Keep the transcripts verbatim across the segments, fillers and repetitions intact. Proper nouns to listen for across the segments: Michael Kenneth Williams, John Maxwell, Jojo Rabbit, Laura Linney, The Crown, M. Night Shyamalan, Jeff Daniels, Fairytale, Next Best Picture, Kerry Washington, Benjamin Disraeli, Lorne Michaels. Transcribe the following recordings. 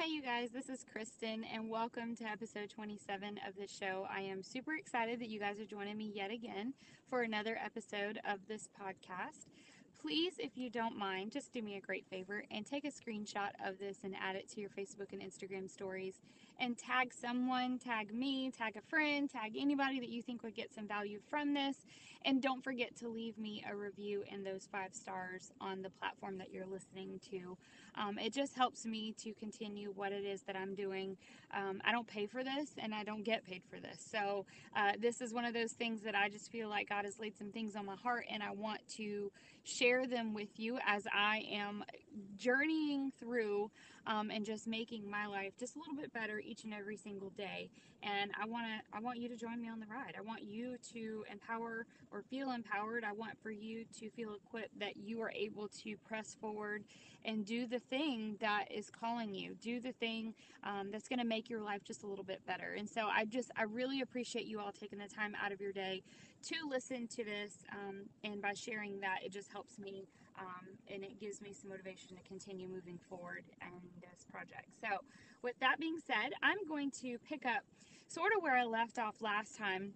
Hey you guys, this is Kristen and welcome to episode twenty-seven of the show. I am super excited that you guys are joining me yet again for another episode of this podcast. Please, if you don't mind, just do me a great favor and take a screenshot of this and add it to your Facebook and Instagram stories and tag someone, tag me, tag a friend, tag anybody that you think would get some value from this. And don't forget to leave me a review and those five stars on the platform that you're listening to. Um, it just helps me to continue what it is that I'm doing. Um, I don't pay for this and I don't get paid for this. So uh, this is one of those things that I just feel like God has laid some things on my heart and I want to share them with you as I am journeying through um, and just making my life just a little bit better each and every single day. And I want to, I want you to join me on the ride. I want you to empower or feel empowered. I want for you to feel equipped that you are able to press forward and do the thing that is calling you. Do the thing um, that's going to make your life just a little bit better. And so I just, I really appreciate you all taking the time out of your day to listen to this. Um, and by sharing that, it just helps me um, and it gives me some motivation to continue moving forward in this project. So with that being said, I'm going to pick up sort of where I left off last time.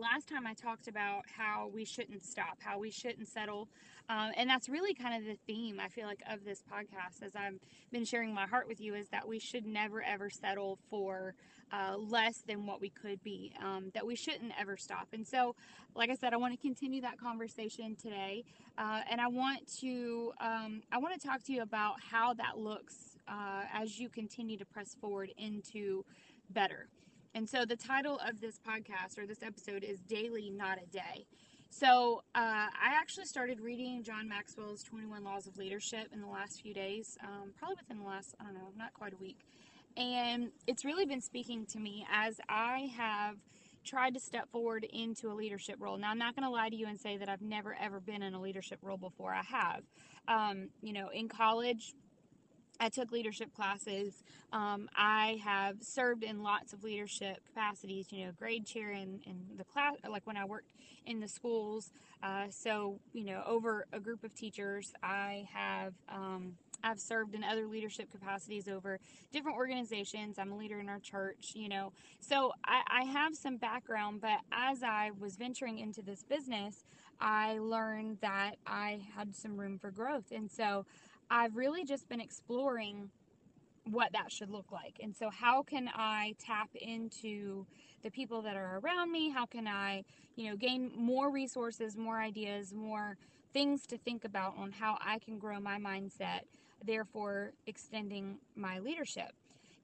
Last time I talked about how we shouldn't stop, how we shouldn't settle. Um, and that's really kind of the theme, I feel like, of this podcast as I've been sharing my heart with you, is that we should never, ever settle for uh, less than what we could be, um, that we shouldn't ever stop. And so, like I said, I want to continue that conversation today. Uh, and I want to um, I want to talk to you about how that looks uh, as you continue to press forward into better. And so the title of this podcast or this episode is Daily, Not a Day. So uh, I actually started reading John Maxwell's twenty-one Laws of Leadership in the last few days, um, probably within the last, I don't know, not quite a week. And it's really been speaking to me as I have tried to step forward into a leadership role. Now, I'm not going to lie to you and say that I've never, ever been in a leadership role before. I have. Um, you know, in college, I took leadership classes. Um, I have served in lots of leadership capacities, you know, grade chair in, in the class, like when I worked in the schools. Uh, so, you know, over a group of teachers, I have, um, I've served in other leadership capacities over different organizations. I'm a leader in our church, you know, so I, I have some background, but as I was venturing into this business, I learned that I had some room for growth. And so I've really just been exploring what that should look like. And so how can I tap into the people that are around me? How can I, you know, gain more resources, more ideas, more things to think about on how I can grow my mindset, therefore extending my leadership.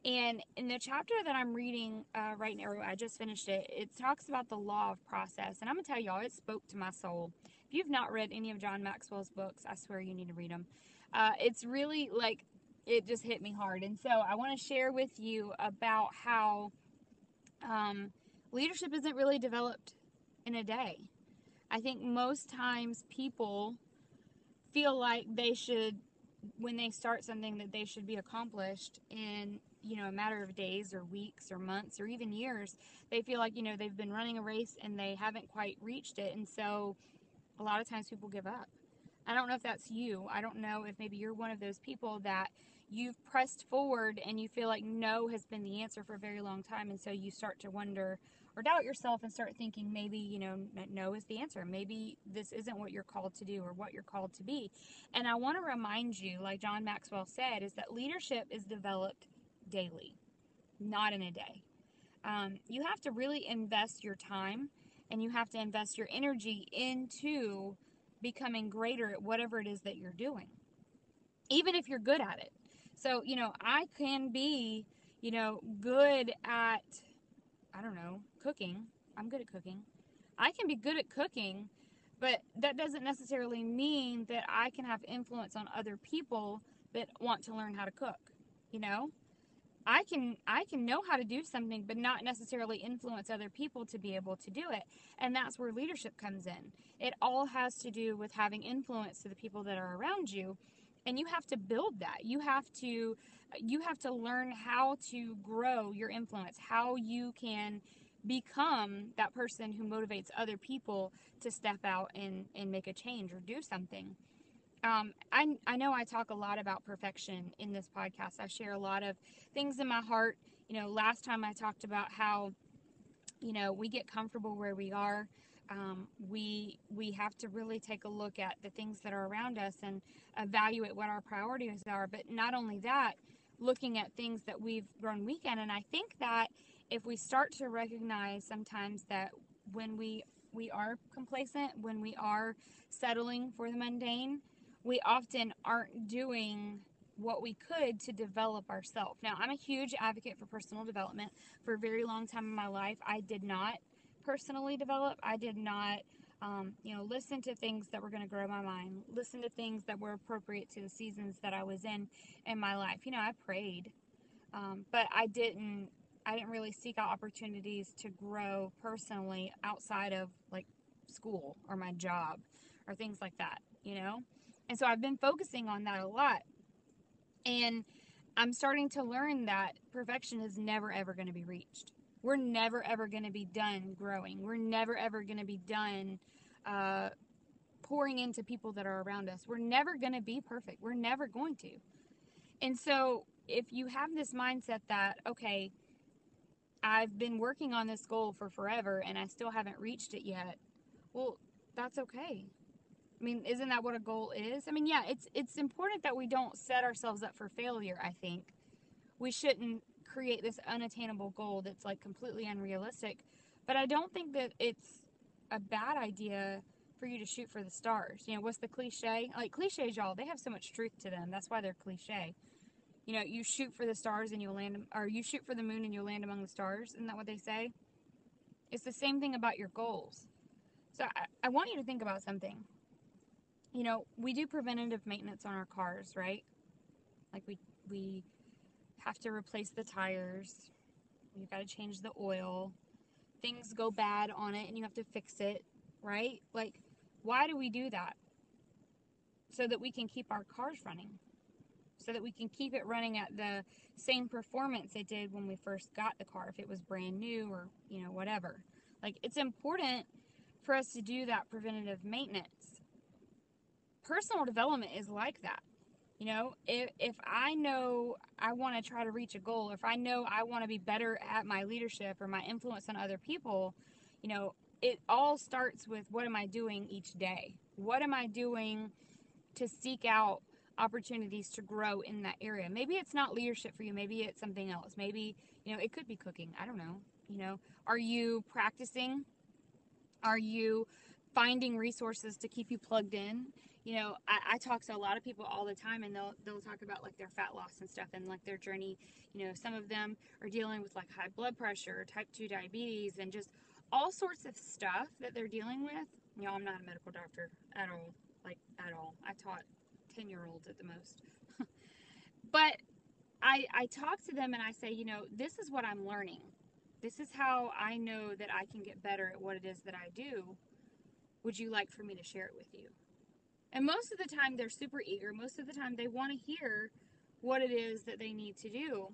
And in the chapter that I'm reading uh, right now, I just finished it, it talks about the law of process. And I'm going to tell y'all, it spoke to my soul. If you've not read any of John Maxwell's books, I swear you need to read them. Uh, it's really like, it just hit me hard. And so I want to share with you about how um, leadership isn't really developed in a day. I think most times people feel like they should, when they start something, that they should be accomplished in, you know, a matter of days or weeks or months or even years. They feel like, you know, they've been running a race and they haven't quite reached it. And so a lot of times people give up. I don't know if that's you. I don't know if maybe you're one of those people that you've pressed forward and you feel like no has been the answer for a very long time. And so you start to wonder or doubt yourself and start thinking maybe, you know, no is the answer. Maybe this isn't what you're called to do or what you're called to be. And I want to remind you, like John Maxwell said, is that leadership is developed daily, not in a day. Um, you have to really invest your time and you have to invest your energy into becoming greater at whatever it is that you're doing, even if you're good at it. So, you know, I can be, you know, good at, I don't know, cooking. I'm good at cooking. I can be good at cooking, but that doesn't necessarily mean that I can have influence on other people that want to learn how to cook. You know, I can, I can know how to do something, but not necessarily influence other people to be able to do it. And that's where leadership comes in. It all has to do with having influence to the people that are around you. And you have to build that. You have to, you have to learn how to grow your influence, how you can become that person who motivates other people to step out and, and make a change or do something. Um, I, I know I talk a lot about perfection in this podcast. I share a lot of things in my heart. You know, last time I talked about how, you know, we get comfortable where we are. Um, we we have to really take a look at the things that are around us and evaluate what our priorities are. But not only that, looking at things that we've grown weak in. And I think that if we start to recognize sometimes that when we, we are complacent, when we are settling for the mundane, we often aren't doing what we could to develop ourselves. Now, I'm a huge advocate for personal development. For a very long time in my life, I did not personally develop. I did not, um, you know, listen to things that were going to grow my mind, listen to things that were appropriate to the seasons that I was in in my life. You know, I prayed, um, but I didn't, I didn't really seek out opportunities to grow personally outside of like school or my job or things like that, you know? And so I've been focusing on that a lot. And I'm starting to learn that perfection is never, ever going to be reached. We're never, ever going to be done growing. We're never, ever going to be done uh, pouring into people that are around us. We're never going to be perfect. We're never going to. And so if you have this mindset that, okay, I've been working on this goal for forever and I still haven't reached it yet, well, that's okay. I mean, isn't that what a goal is? I mean, yeah, it's it's important that we don't set ourselves up for failure, I think. We shouldn't create this unattainable goal that's like completely unrealistic. But I don't think that it's a bad idea for you to shoot for the stars. You know, what's the cliche? Like cliches, y'all, they have so much truth to them. That's why they're cliche. You know, you shoot for the stars and you'll land, or you shoot for the moon and you'll land among the stars. Isn't that what they say? It's the same thing about your goals. So I, I want you to think about something. You know, we do preventative maintenance on our cars, right? Like we we have to replace the tires. You've got to change the oil. Things go bad on it and you have to fix it, right? Like, why do we do that? So that we can keep our cars running. So that we can keep it running at the same performance it did when we first got the car, if it was brand new or, you know, whatever. Like, it's important for us to do that preventative maintenance. Personal development is like that. You know, if, if I know I want to try to reach a goal, if I know I want to be better at my leadership or my influence on other people, you know, it all starts with what am I doing each day? What am I doing to seek out opportunities to grow in that area? Maybe it's not leadership for you. Maybe it's something else. Maybe, you know, it could be cooking. I don't know. You know, are you practicing? Are you finding resources to keep you plugged in? You know, I, I talk to a lot of people all the time, and they'll they'll talk about like their fat loss and stuff, and like their journey. You know, some of them are dealing with like high blood pressure, or type two diabetes, and just all sorts of stuff that they're dealing with. You know, I'm not a medical doctor at all, like at all. I taught ten-year-olds at the most, but I I talk to them and I say, you know, this is what I'm learning. This is how I know that I can get better at what it is that I do. Would you like for me to share it with you? And most of the time, they're super eager. Most of the time, they want to hear what it is that they need to do.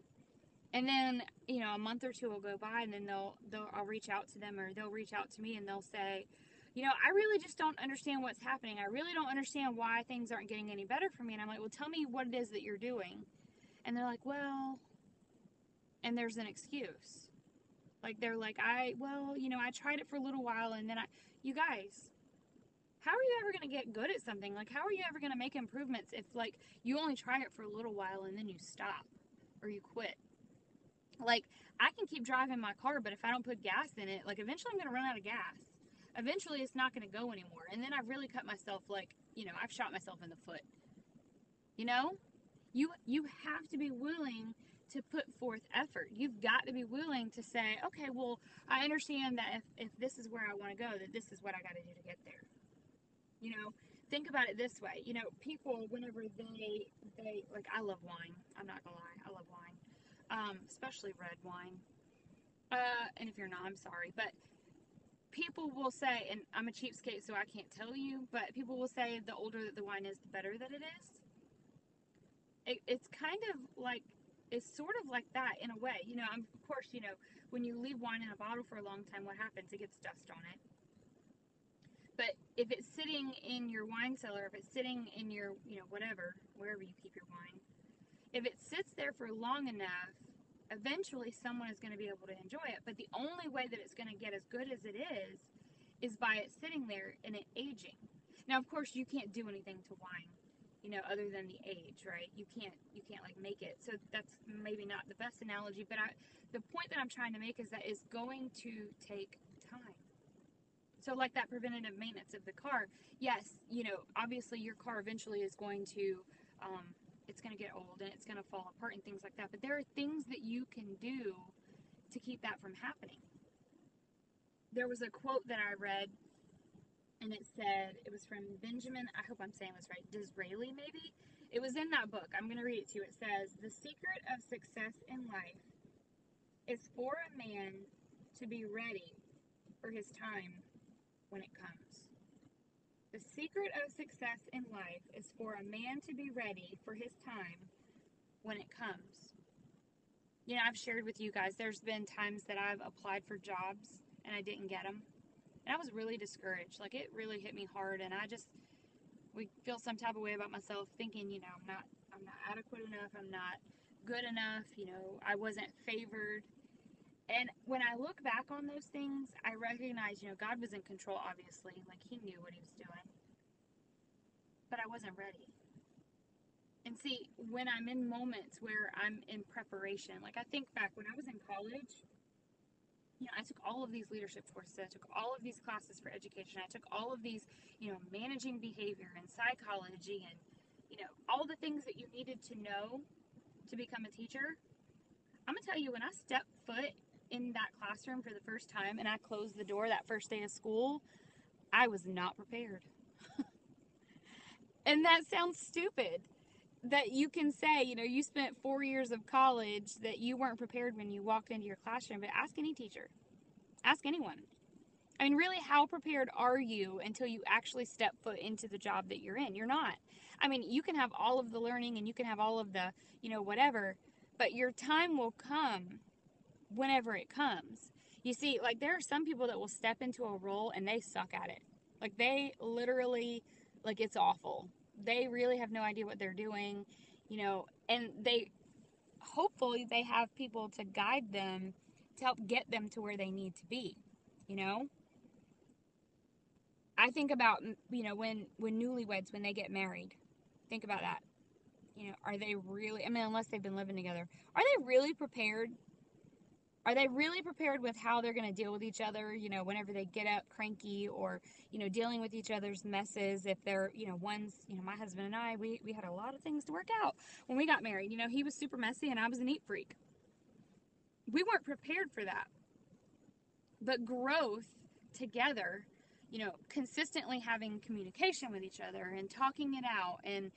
And then, you know, a month or two will go by, and then they'll, they'll I'll reach out to them, or they'll reach out to me, and they'll say, you know, I really just don't understand what's happening. I really don't understand why things aren't getting any better for me. And I'm like, well, tell me what it is that you're doing. And they're like, well, and there's an excuse. Like, they're like, I, well, you know, I tried it for a little while, and then I, you guys, how are you ever going to get good at something? Like, how are you ever going to make improvements if, like, you only try it for a little while and then you stop or you quit? Like, I can keep driving my car, but if I don't put gas in it, like, eventually I'm going to run out of gas. Eventually it's not going to go anymore. And then I've really cut myself, like, you know, I've shot myself in the foot. You know? You, you have to be willing to put forth effort. You've got to be willing to say, okay, well, I understand that if, if this is where I want to go, that this is what I got to do to get there. You know, think about it this way. You know, people, whenever they, they, like, I love wine. I'm not going to lie. I love wine. Um, especially red wine. Uh, and if you're not, I'm sorry. But people will say, and I'm a cheapskate, so I can't tell you, but people will say the older that the wine is, the better that it is. It, it's kind of like, it's sort of like that in a way. You know, I'm, of course, you know, when you leave wine in a bottle for a long time, what happens? It gets dust on it. But if it's sitting in your wine cellar, if it's sitting in your, you know, whatever, wherever you keep your wine, if it sits there for long enough, eventually someone is going to be able to enjoy it. But the only way that it's going to get as good as it is, is by it sitting there and it aging. Now, of course, you can't do anything to wine, you know, other than the age, right? You can't, you can't like make it. So that's maybe not the best analogy, but I, the point that I'm trying to make is that it's going to take time. So like that preventative maintenance of the car, yes, you know, obviously your car eventually is going to, um, it's going to get old and it's going to fall apart and things like that. But there are things that you can do to keep that from happening. There was a quote that I read, and it said, it was from Benjamin, I hope I'm saying this right, Disraeli maybe? It was in that book. I'm going to read it to you. It says, "The secret of success in life is for a man to be ready for his time when it comes." The secret of success in life is for a man to be ready for his time when it comes. You know, I've shared with you guys, there's been times that I've applied for jobs and I didn't get them. And I was really discouraged. Like, it really hit me hard. And I just, we feel some type of way about myself, thinking, you know, I'm not, I'm not adequate enough. I'm not good enough. You know, I wasn't favored. And when I look back on those things, I recognize, you know, God was in control, obviously. Like, he knew what he was doing. But I wasn't ready. And see, when I'm in moments where I'm in preparation, like I think back when I was in college, you know, I took all of these leadership courses, I took all of these classes for education, I took all of these, you know, managing behavior and psychology and, you know, all the things that you needed to know to become a teacher. I'm going to tell you, when I stepped foot in that classroom for the first time and I closed the door that first day of school, I was not prepared. And that sounds stupid, that you can say, you know, you spent four years of college that you weren't prepared when you walked into your classroom, but ask any teacher, ask anyone. I mean, really, how prepared are you until you actually step foot into the job that you're in? You're not. I mean, you can have all of the learning and you can have all of the, you know, whatever, but your time will come whenever it comes. You see, like, there are some people that will step into a role and they suck at it. Like, they literally, like, it's awful. They really have no idea what they're doing, you know, and they, hopefully they have people to guide them, to help get them to where they need to be, you know. I think about, you know, when, when newlyweds, when they get married, think about that. You know, are they really, I mean, unless they've been living together, are they really prepared? Are they really prepared with how they're going to deal with each other, you know, whenever they get up cranky or, you know, dealing with each other's messes? If they're, you know, one's, you know, my husband and I, we, we had a lot of things to work out when we got married. You know, he was super messy and I was a neat freak. We weren't prepared for that. But growth together, you know, consistently having communication with each other and talking it out and,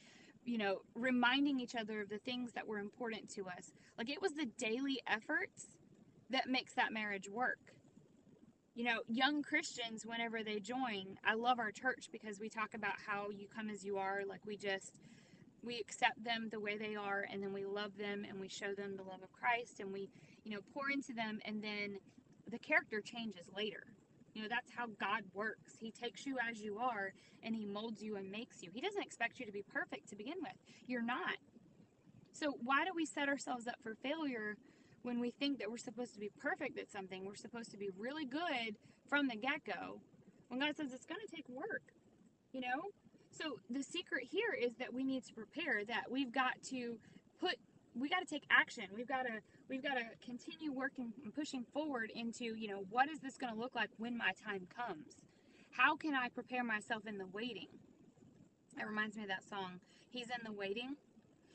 you know, reminding each other of the things that were important to us. Like, it was the daily efforts that makes that marriage work. You know, young Christians, whenever they join, I love our church because we talk about how you come as you are. Like, we just, we accept them the way they are, and then we love them and we show them the love of Christ, and we, you know, pour into them, and then the character changes later. You know, that's how God works. He takes you as you are and he molds you and makes you. He doesn't expect you to be perfect to begin with. You're not. So why do we set ourselves up for failure when we think that we're supposed to be perfect at something? We're supposed to be really good from the get-go, when God says it's going to take work, you know? So the secret here is that we need to prepare, that we've got to put, we got to take action. We've got to, we've got to continue working and pushing forward into, you know, what is this going to look like when my time comes? How can I prepare myself in the waiting? That reminds me of that song, He's in the Waiting.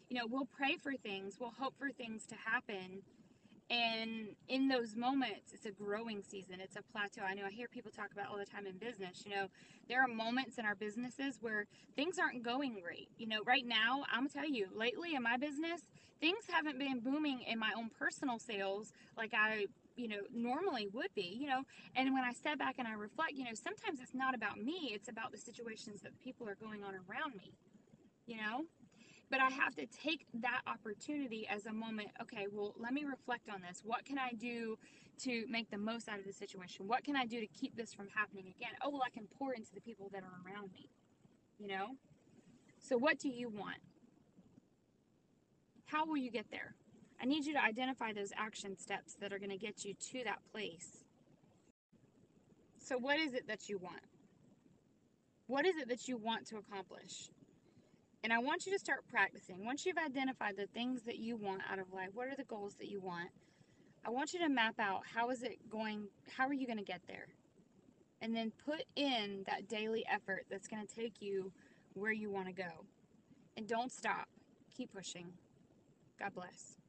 You know, we'll pray for things, we'll hope for things to happen, and in those moments, it's a growing season. It's a plateau. I know I hear people talk about all the time in business. You know, there are moments in our businesses where things aren't going great. You know, right now, I'm going to tell you, lately in my business, things haven't been booming in my own personal sales like I, you know, normally would be, you know. And when I step back and I reflect, you know, sometimes it's not about me. It's about the situations that people are going on around me, you know. But I have to take that opportunity as a moment. Okay, well, let me reflect on this. What can I do to make the most out of the situation? What can I do to keep this from happening again? Oh, well, I can pour into the people that are around me, you know? So what do you want? How will you get there? I need you to identify those action steps that are going to get you to that place. So what is it that you want? What is it that you want to accomplish? And I want you to start practicing. Once you've identified the things that you want out of life, what are the goals that you want? I want you to map out how is it going, how are you going to get there? And then put in that daily effort that's going to take you where you want to go. And don't stop. Keep pushing. God bless.